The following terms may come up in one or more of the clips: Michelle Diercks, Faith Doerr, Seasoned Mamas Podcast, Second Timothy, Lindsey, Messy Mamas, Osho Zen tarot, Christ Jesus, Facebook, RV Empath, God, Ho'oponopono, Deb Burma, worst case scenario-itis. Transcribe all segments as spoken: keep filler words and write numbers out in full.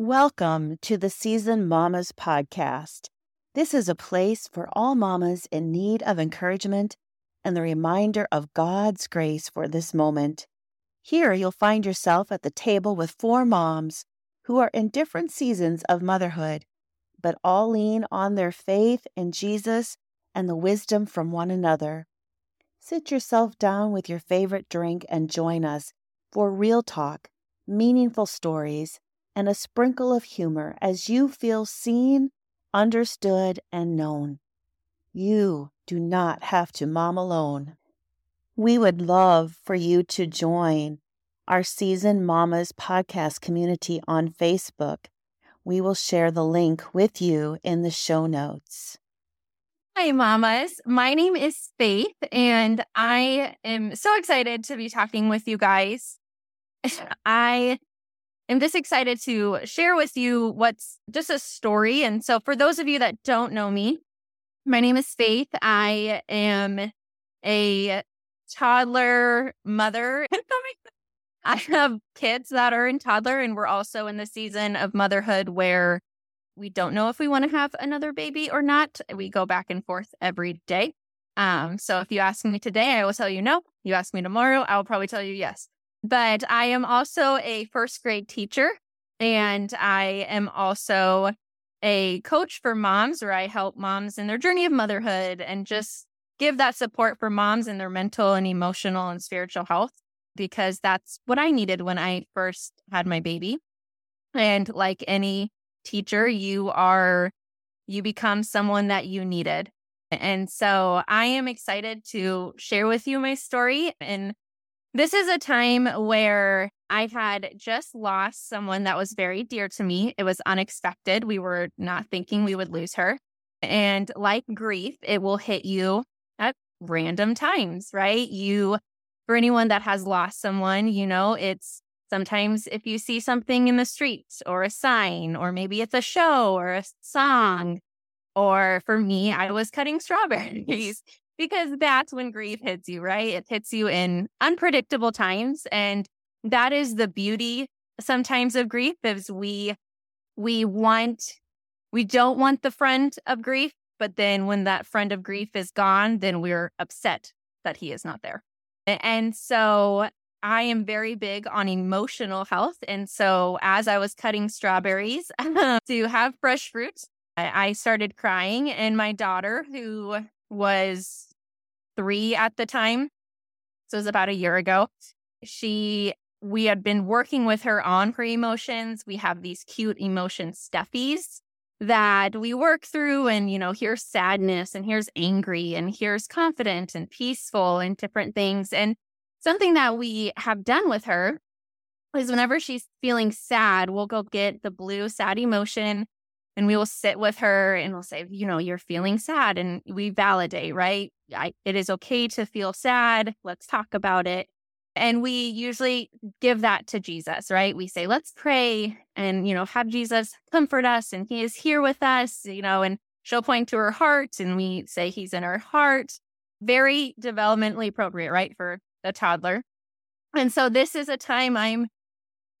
Welcome to the Seasoned Mamas Podcast. This is a place for all mamas in need of encouragement and the reminder of God's grace for this moment. Here you'll find yourself at the table with four moms who are in different seasons of motherhood, but all lean on their faith in Jesus and the wisdom from one another. Sit yourself down with your favorite drink and join us for real talk, meaningful stories, and a sprinkle of humor as you feel seen, understood, and known. You do not have to mom alone. We would love for you to join our Seasoned Mamas Podcast community on Facebook. We will share the link with you in the show notes. Hi, mamas. My name is Faith, and I am so excited to be talking with you guys. I I'm just excited to share with you what's just a story. And so for those of you that don't know me, my name is Faith. I am a toddler mother. I have kids that are in toddler, and we're also in the season of motherhood where we don't know if we want to have another baby or not. We go back and forth every day. Um, so if you ask me today, I will tell you no. You ask me tomorrow, I'll probably tell you yes. But I am also a first grade teacher, and I am also a coach for moms where I help moms in their journey of motherhood and just give that support for moms in their mental and emotional and spiritual health, because that's what I needed when I first had my baby. And like any teacher, you are, you become someone that you needed. And so I am excited to share with you my story. And this is a time where I had just lost someone that was very dear to me. It was unexpected. We were not thinking we would lose her. And like grief, it will hit you at random times, right? You, for anyone that has lost someone, you know, it's sometimes if you see something in the streets or a sign, or maybe it's a show or a song, or for me, I was cutting strawberries. Because that's when grief hits you, right? It hits you in unpredictable times. And that is the beauty sometimes of grief, is we we want, we don't want the friend of grief. But then when that friend of grief is gone, then we're upset that he is not there. And so I am very big on emotional health. And so as I was cutting strawberries to have fresh fruit, I, I started crying. And my daughter, who was three at the time, so it was about a year ago, she we had been working with her on her emotions. We have these cute emotion stuffies that we work through, and you know, here's sadness, and here's angry, and here's confident and peaceful and different things. And something that we have done with her is whenever she's feeling sad, we'll go get the blue sad emotion. And we will sit with her and we'll say, you know, you're feeling sad. And we validate, right? I, it is okay to feel sad. Let's talk about it. And we usually give that to Jesus, right? We say, let's pray and, you know, have Jesus comfort us. And he is here with us, you know, and she'll point to her heart. And we say he's in her heart. Very developmentally appropriate, right? For a toddler. And so this is a time I'm,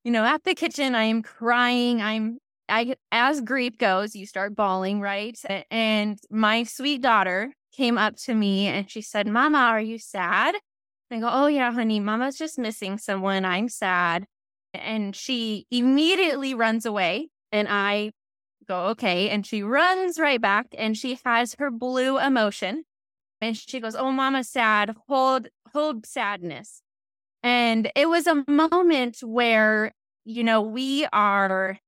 you know, at the kitchen, I am crying. I'm I, as grief goes, you start bawling, right? And my sweet daughter came up to me and she said, Mama, are you sad? And I go, oh yeah, honey, Mama's just missing someone. I'm sad. And she immediately runs away, and I go, okay. And she runs right back and she has her blue emotion. And she goes, oh, Mama's sad. Hold, hold sadness. And it was a moment where, you know, we are...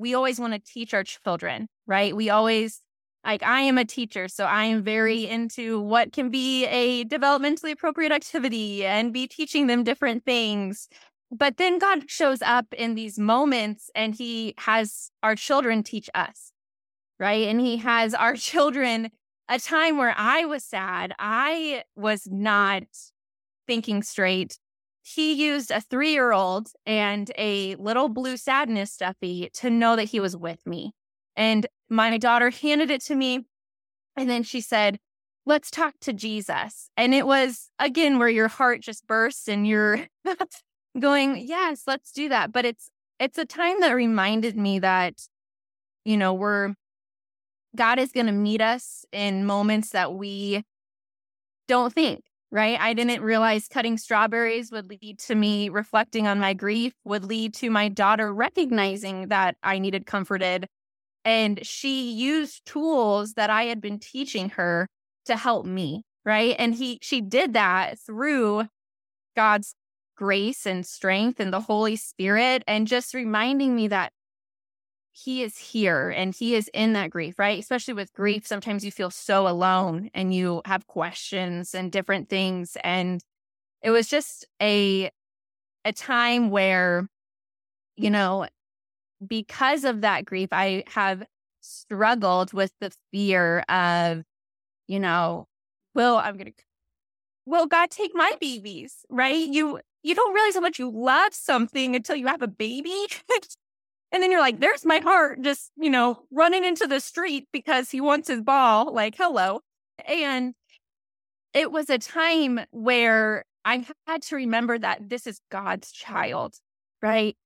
we always want to teach our children, right? We always, like, I am a teacher, so I am very into what can be a developmentally appropriate activity and be teaching them different things. But then God shows up in these moments and he has our children teach us, right? And he has our children, a time where I was sad. I was not thinking straight. He used a three-year-old and a little blue sadness stuffy to know that he was with me. And my daughter handed it to me. And then she said, let's talk to Jesus. And it was, again, where your heart just bursts and you're going, yes, let's do that. But it's it's a time that reminded me that, you know, we're, God is going to meet us in moments that we don't think, right? I didn't realize cutting strawberries would lead to me reflecting on my grief, would lead to my daughter recognizing that I needed comforted. And she used tools that I had been teaching her to help me, right? And he, she did that through God's grace and strength and the Holy Spirit, and just reminding me that He is here and He is in that grief, right? Especially with grief, sometimes you feel so alone and you have questions and different things. And it was just a a time where, you know, because of that grief, I have struggled with the fear of, you know, will I'm gonna will God take my babies, right? You you don't realize how much you love something until you have a baby. And then you're like, there's my heart just, you know, running into the street because he wants his ball. Like, hello. And it was a time where I had to remember that this is God's child, right?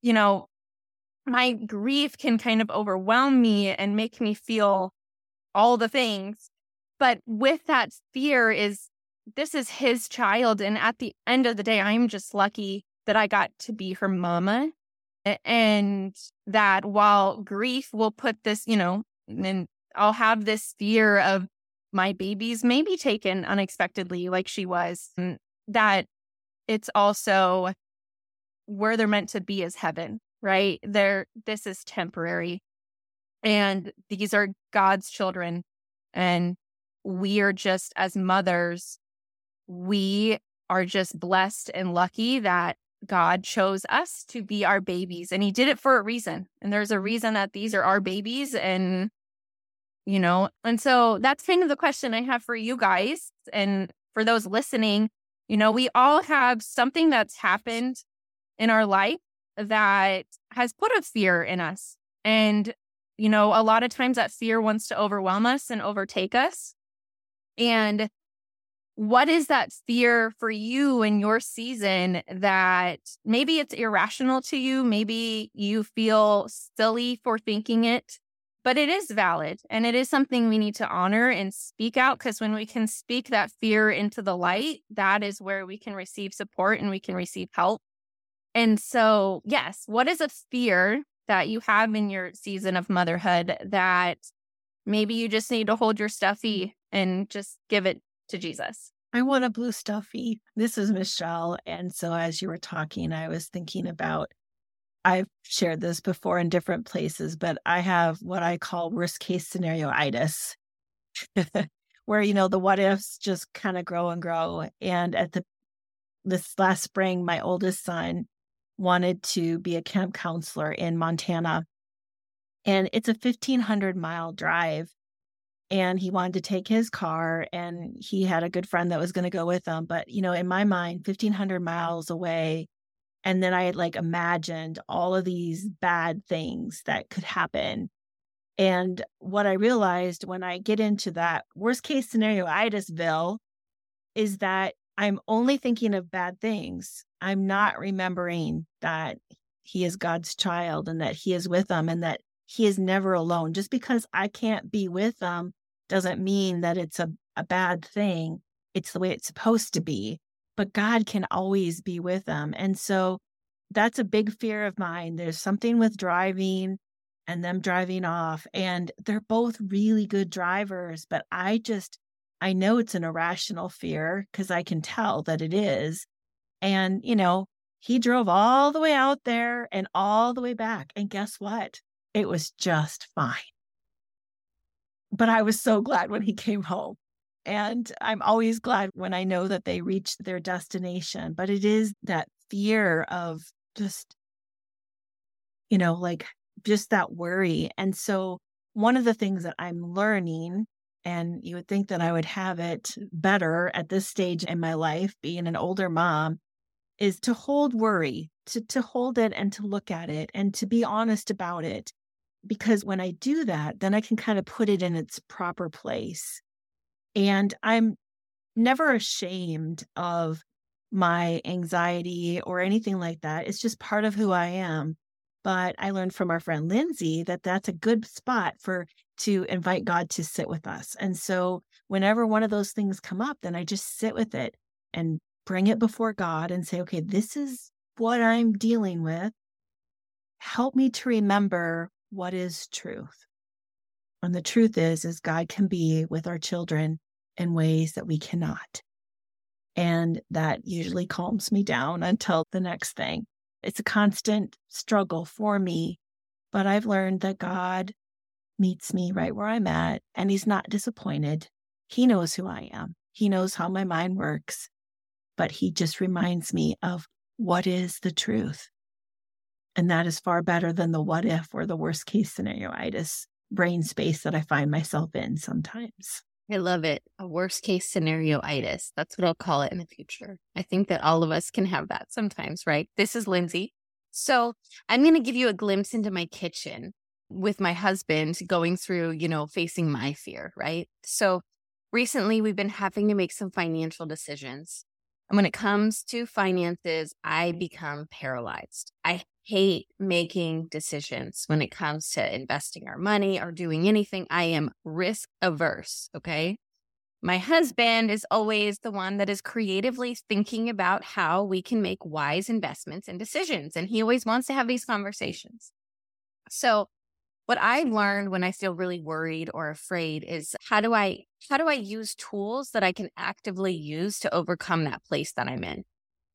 You know, my grief can kind of overwhelm me and make me feel all the things. But with that fear is, this is his child. And at the end of the day, I'm just lucky that I got to be her mama. And that while grief will put this, you know, and I'll have this fear of my babies maybe taken unexpectedly like she was, that it's also where they're meant to be is heaven, right? They're, this is temporary. And these are God's children. And we are just, as mothers, we are just blessed and lucky that God chose us to be our babies, and he did it for a reason. And there's a reason that these are our babies. And, you know, and so that's kind of the question I have for you guys. And for those listening, you know, we all have something that's happened in our life that has put a fear in us. And, you know, a lot of times that fear wants to overwhelm us and overtake us. And what is that fear for you in your season that maybe it's irrational to you? Maybe you feel silly for thinking it, but it is valid. And it is something we need to honor and speak out, because when we can speak that fear into the light, that is where we can receive support and we can receive help. And so, yes, what is a fear that you have in your season of motherhood that maybe you just need to hold your stuffy and just give it to Jesus? I want a blue stuffy. This is Michelle. And so as you were talking, I was thinking about, I've shared this before in different places, but I have what I call worst case scenario-itis, where, you know, the what ifs just kind of grow and grow. And at the this last spring, my oldest son wanted to be a camp counselor in Montana. And it's a fifteen hundred mile drive. And he wanted to take his car, and he had a good friend that was going to go with him. But, you know, in my mind, fifteen hundred miles away. And then I had like imagined all of these bad things that could happen. And what I realized when I get into that worst case scenario, Idisville, is that I'm only thinking of bad things. I'm not remembering that he is God's child and that he is with him and that he is never alone. Just because I can't be with them doesn't mean that it's a, a bad thing. It's the way it's supposed to be. But God can always be with them. And so that's a big fear of mine. There's something with driving and them driving off. And they're both really good drivers. But I just, I know it's an irrational fear because I can tell that it is. And, you know, he drove all the way out there and all the way back. And guess what? It was just fine. But I was so glad when he came home. And I'm always glad when I know that they reached their destination. But it is that fear of just, you know, like just that worry. And so one of the things that I'm learning, and you would think that I would have it better at this stage in my life, being an older mom, is to hold worry, to, to hold it and to look at it and to be honest about it. Because when I do that, then I can kind of put it in its proper place. And I'm never ashamed of my anxiety or anything like that. It's just part of who I am. But I learned from our friend Lindsay that that's a good spot for to invite God to sit with us. And so whenever one of those things come up, then I just sit with it and bring it before God and say, okay, this is what I'm dealing with. Help me to remember what is truth. And the truth is, is God can be with our children in ways that we cannot. And that usually calms me down until the next thing. It's a constant struggle for me, but I've learned that God meets me right where I'm at, and he's not disappointed. He knows who I am. He knows how my mind works, but he just reminds me of what is the truth. And that is far better than the what if or the worst case scenario-itis brain space that I find myself in sometimes. I love it. A worst case scenario-itis. That's what I'll call it in the future. I think that all of us can have that sometimes, right? This is Lindsay. So I'm going to give you a glimpse into my kitchen with my husband going through, you know, facing my fear, right? So recently we've been having to make some financial decisions. And when it comes to finances, I become paralyzed. I hate making decisions when it comes to investing our money or doing anything. I am risk averse, okay? My husband is always the one that is creatively thinking about how we can make wise investments and decisions. And he always wants to have these conversations. So what I've learned when I feel really worried or afraid is how do I how do I use tools that I can actively use to overcome that place that I'm in?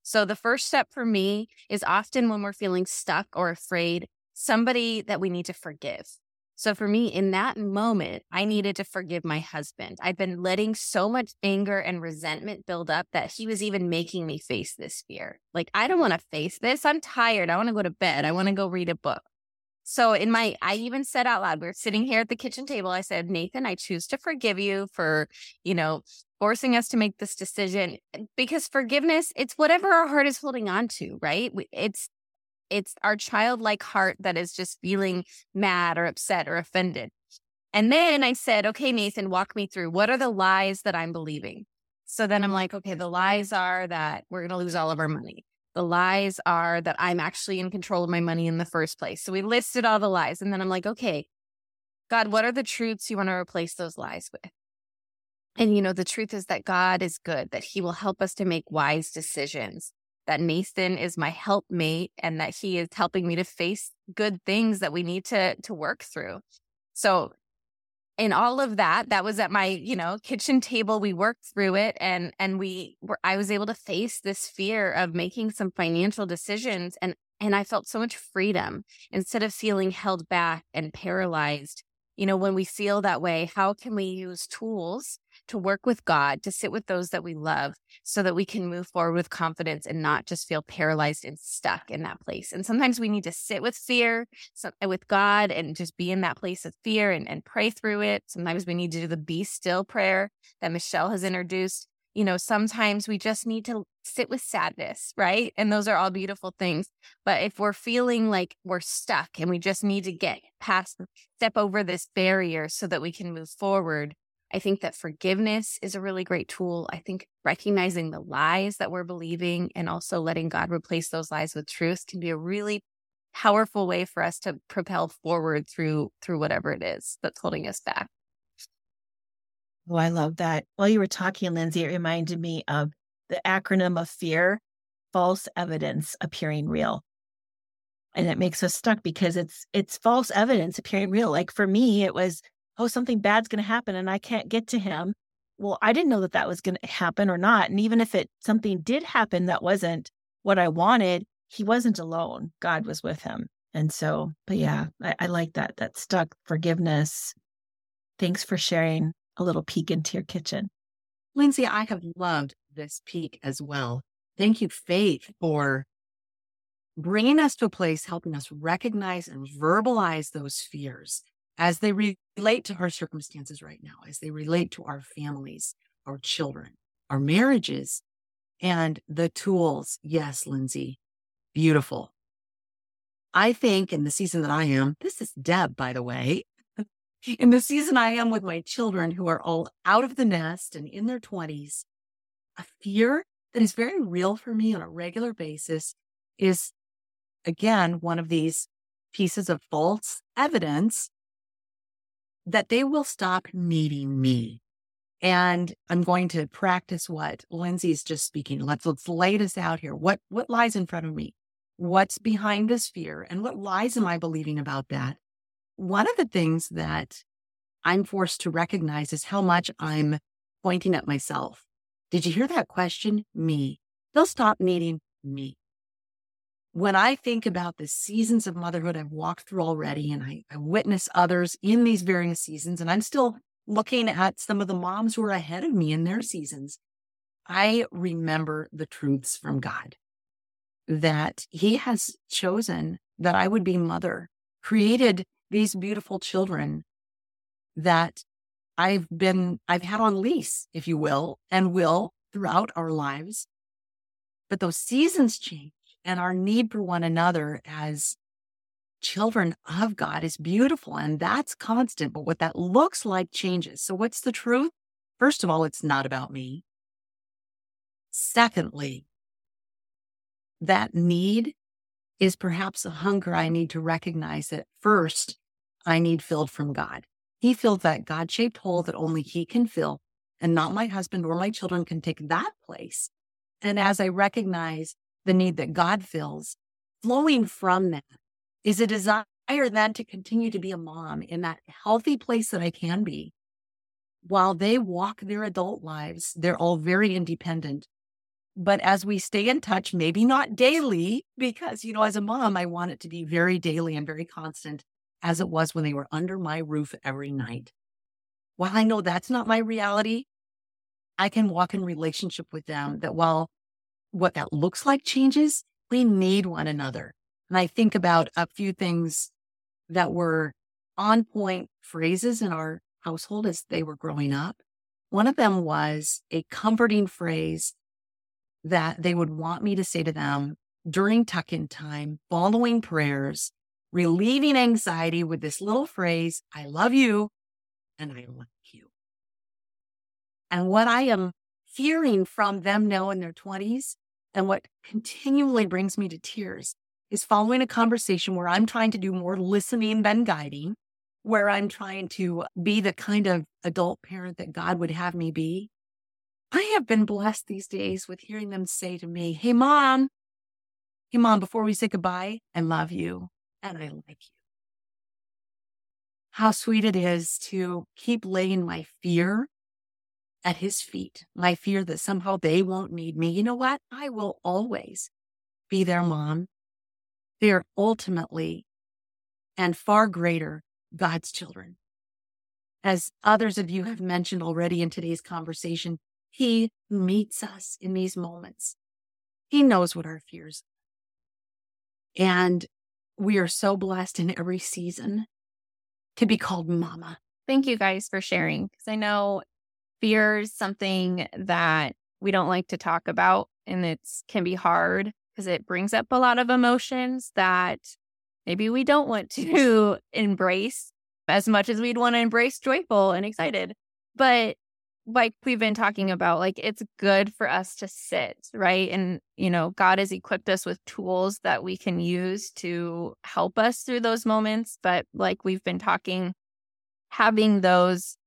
So the first step for me is often when we're feeling stuck or afraid, somebody that we need to forgive. So for me, in that moment, I needed to forgive my husband. I've been letting so much anger and resentment build up that he was even making me face this fear. Like, I don't want to face this. I'm tired. I want to go to bed. I want to go read a book. So in my, I even said out loud, we were sitting here at the kitchen table. I said, Nathan, I choose to forgive you for, you know, forcing us to make this decision, because forgiveness, it's whatever our heart is holding on to, right? It's, it's our childlike heart that is just feeling mad or upset or offended. And then I said, okay, Nathan, walk me through. What are the lies that I'm believing? So then I'm like, okay, the lies are that we're going to lose all of our money. The lies are that I'm actually in control of my money in the first place. So we listed all the lies. And then I'm like, okay, God, what are the truths you want to replace those lies with? And, you know, the truth is that God is good, that he will help us to make wise decisions, that Nathan is my helpmate, and that he is helping me to face good things that we need to, to work through. So in all of that, that was at my, you know, kitchen table. We worked through it, and and we were, I was able to face this fear of making some financial decisions, and and I felt so much freedom instead of feeling held back and paralyzed. You know, when we feel that way, how can we use tools to work with God, to sit with those that we love, so that we can move forward with confidence and not just feel paralyzed and stuck in that place? And sometimes we need to sit with fear, so, with God, and just be in that place of fear and, and pray through it. Sometimes we need to do the be still prayer that Michelle has introduced. You know, sometimes we just need to sit with sadness, right? And those are all beautiful things. But if we're feeling like we're stuck and we just need to get past, step over this barrier so that we can move forward, I think that forgiveness is a really great tool. I think recognizing the lies that we're believing and also letting God replace those lies with truth can be a really powerful way for us to propel forward through through whatever it is that's holding us back. Oh, I love that. While you were talking, Lindsay, it reminded me of the acronym of fear, false evidence appearing real. And it makes us stuck because it's it's false evidence appearing real. Like for me, it was, oh, something bad's going to happen and I can't get to him. Well, I didn't know that that was going to happen or not. And even if it something did happen that wasn't what I wanted, he wasn't alone. God was with him. And so, but yeah, I, I like that. That stuck forgiveness. Thanks for sharing a little peek into your kitchen. Lindsay, I have loved this peek as well. Thank you, Faith, for bringing us to a place, helping us recognize and verbalize those fears as they re- relate to our circumstances right now, as they relate to our families, our children, our marriages, and the tools. Yes, Lindsay, beautiful. I think in the season that I am, this is Deb, by the way, in the season I am with my children who are all out of the nest and in their twenties, a fear that is very real for me on a regular basis is, again, one of these pieces of false evidence, that they will stop needing me. And I'm going to practice what Lindsay's just speaking. Let's let's lay this out here. What what lies in front of me? What's behind this fear? And what lies am I believing about that? One of the things that I'm forced to recognize is how much I'm pointing at myself. Did you hear that question? Me. They'll stop needing me. When I think about the seasons of motherhood I've walked through already, and I, I witness others in these various seasons, and I'm still looking at some of the moms who are ahead of me in their seasons, I remember the truths from God, that He has chosen that I would be mother, created these beautiful children that I've been, I've had on lease, if you will, and will throughout our lives. But those seasons change. And our need for one another as children of God is beautiful, and that's constant. But what that looks like changes. So what's the truth? First of all, it's not about me. Secondly, that need is perhaps a hunger I need to recognize that first I need filled from God. He filled that God-shaped hole that only He can fill, and not my husband or my children can take that place. And as I recognize the need that God fills, flowing from that is a desire then to continue to be a mom in that healthy place that I can be. While they walk their adult lives, they're all very independent. But as we stay in touch, maybe not daily, because, you know, as a mom, I want it to be very daily and very constant as it was when they were under my roof every night. While I know that's not my reality, I can walk in relationship with them that while what that looks like changes, we need one another. And I think about a few things that were on point phrases in our household as they were growing up. One of them was a comforting phrase that they would want me to say to them during tuck-in time, following prayers, relieving anxiety with this little phrase, I love you and I like you. And what I am hearing from them now in their twenties, and what continually brings me to tears is following a conversation where I'm trying to do more listening than guiding, where I'm trying to be the kind of adult parent that God would have me be. I have been blessed these days with hearing them say to me, hey, mom, hey, mom, before we say goodbye, I love you and I like you. How sweet it is to keep laying my fear at His feet, my fear that somehow they won't need me. You know what? I will always be their mom. They are ultimately and far greater God's children. As others of you have mentioned already in today's conversation, He meets us in these moments. He knows what our fears are. And we are so blessed in every season to be called mama. Thank you guys for sharing, because I know fear is something that we don't like to talk about, and it can be hard because it brings up a lot of emotions that maybe we don't want to embrace as much as we'd want to embrace joyful and excited. But like we've been talking about, like it's good for us to sit, right? And, you know, God has equipped us with tools that we can use to help us through those moments. But like we've been talking, having those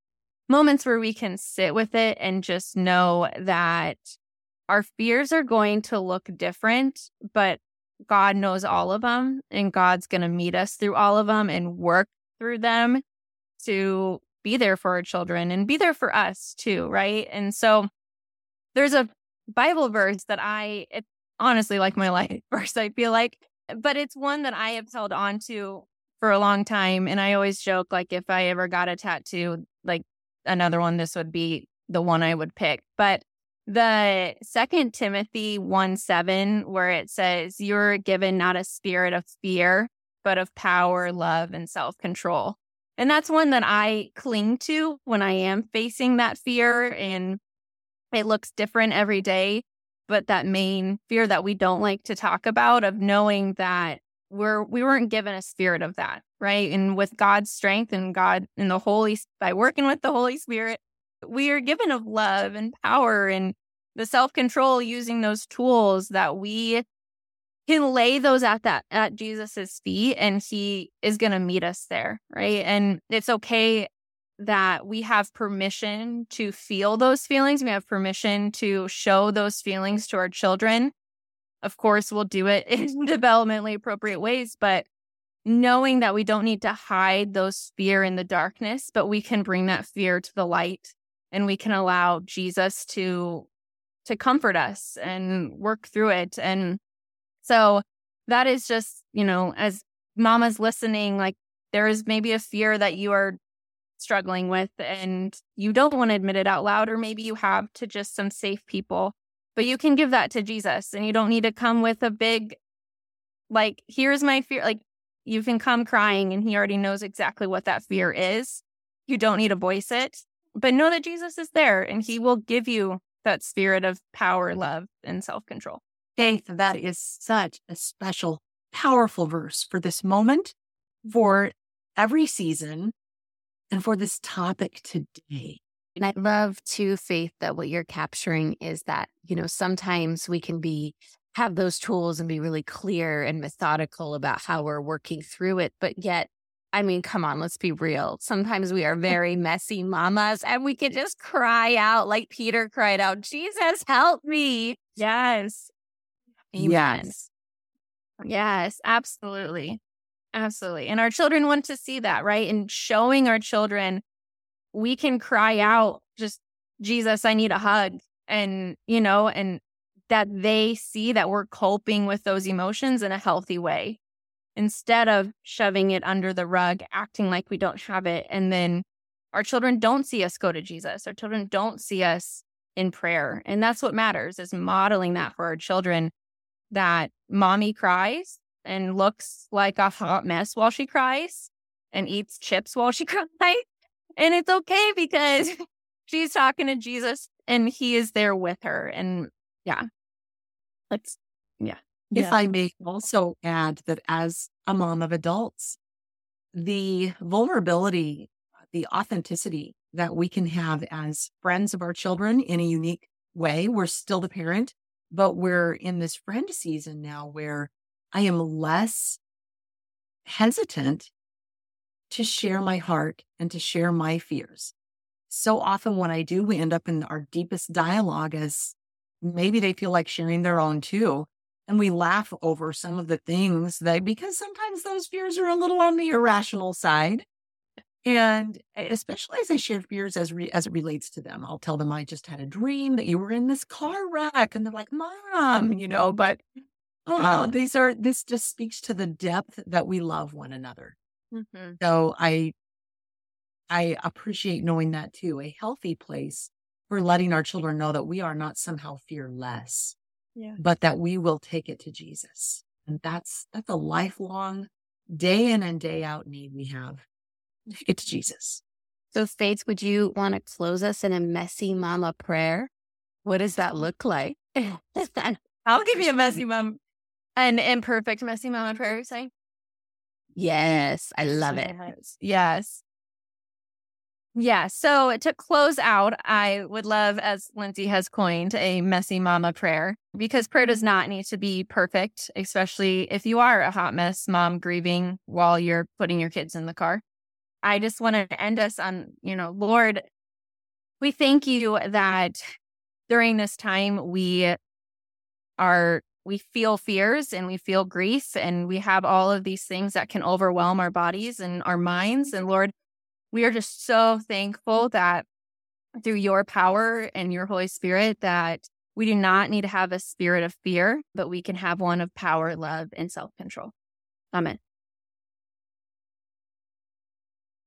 moments where we can sit with it and just know that our fears are going to look different, but God knows all of them, and God's going to meet us through all of them and work through them to be there for our children and be there for us too, right? And so there's a Bible verse that I, it's honestly like my life verse, I feel like, but it's one that I have held on to for a long time. And I always joke, like if I ever got a tattoo, like another one, this would be the one I would pick. But the Second Timothy one seven, where it says, you're given not a spirit of fear, but of power, love, and self-control. And that's one that I cling to when I am facing that fear. And it looks different every day. But that main fear that we don't like to talk about, of knowing that we're, we weren't given a spirit of that. Right. And with God's strength and God and the Holy, by working with the Holy Spirit, we are given of love and power and the self-control, using those tools that we can lay those at that at Jesus's feet, and he is going to meet us there, right? And it's okay that we have permission to feel those feelings. We have permission to show those feelings to our children. Of course, we'll do it in developmentally appropriate ways, but knowing that we don't need to hide those fear in the darkness, but we can bring that fear to the light, and we can allow Jesus to to comfort us and work through it. And so that is just, you know, as mamas listening, like there is maybe a fear that you are struggling with and you don't want to admit it out loud, or maybe you have to just some safe people, but you can give that to Jesus, and you don't need to come with a big, like, here's my fear. Like, you can come crying and he already knows exactly what that fear is. You don't need to voice it, but know that Jesus is there and he will give you that spirit of power, love, and self-control. Faith, that is such a special, powerful verse for this moment, for every season, and for this topic today. And I love too, Faith, that what you're capturing is that, you know, sometimes we can be, have those tools and be really clear and methodical about how we're working through it. But yet, I mean, come on, let's be real. Sometimes we are very messy mamas, and we can just cry out like Peter cried out, Jesus, help me. Yes. Amen. Yes. Yes, absolutely. Absolutely. And our children want to see that, right? And showing our children, we can cry out, just, Jesus, I need a hug. And, you know, and that they see that we're coping with those emotions in a healthy way, instead of shoving it under the rug, acting like we don't have it. And then our children don't see us go to Jesus. Our children don't see us in prayer. And that's what matters, is modeling that for our children, that mommy cries and looks like a hot mess while she cries and eats chips while she cries. And it's okay, because she's talking to Jesus and he is there with her. And yeah, let's, yeah. If yeah. I may also add that as a mom of adults, the vulnerability, the authenticity that we can have as friends of our children in a unique way, we're still the parent, but we're in this friend season now where I am less hesitant to share my heart and to share my fears. So often when I do, we end up in our deepest dialogue, as maybe they feel like sharing their own too. And we laugh over some of the things that, because sometimes those fears are a little on the irrational side. And especially as I share fears as re, as it relates to them, I'll tell them, I just had a dream that you were in this car wreck. And they're like, Mom, you know, but oh, these are, this just speaks to the depth that we love one another. Mm-hmm. So I, I appreciate knowing that too, a healthy place for letting our children know that we are not somehow fearless. Yeah. But that we will take it to Jesus. And that's that's a lifelong, day in and day out need we have. It's Jesus. So, Faith, would you want to close us in a messy mama prayer? What does that look like? I'll give you a messy mom, an imperfect messy mama prayer, you're saying? Yes, I love it. Yes. Yeah. So to close out, I would love, as Lindsay has coined, a messy mama prayer, because prayer does not need to be perfect, especially if you are a hot mess mom grieving while you're putting your kids in the car. I just want to end us on, you know, Lord, we thank you that during this time we are, we feel fears and we feel grief and we have all of these things that can overwhelm our bodies and our minds. And Lord, we are just so thankful that through your power and your Holy Spirit, that we do not need to have a spirit of fear, but we can have one of power, love, and self-control. Amen.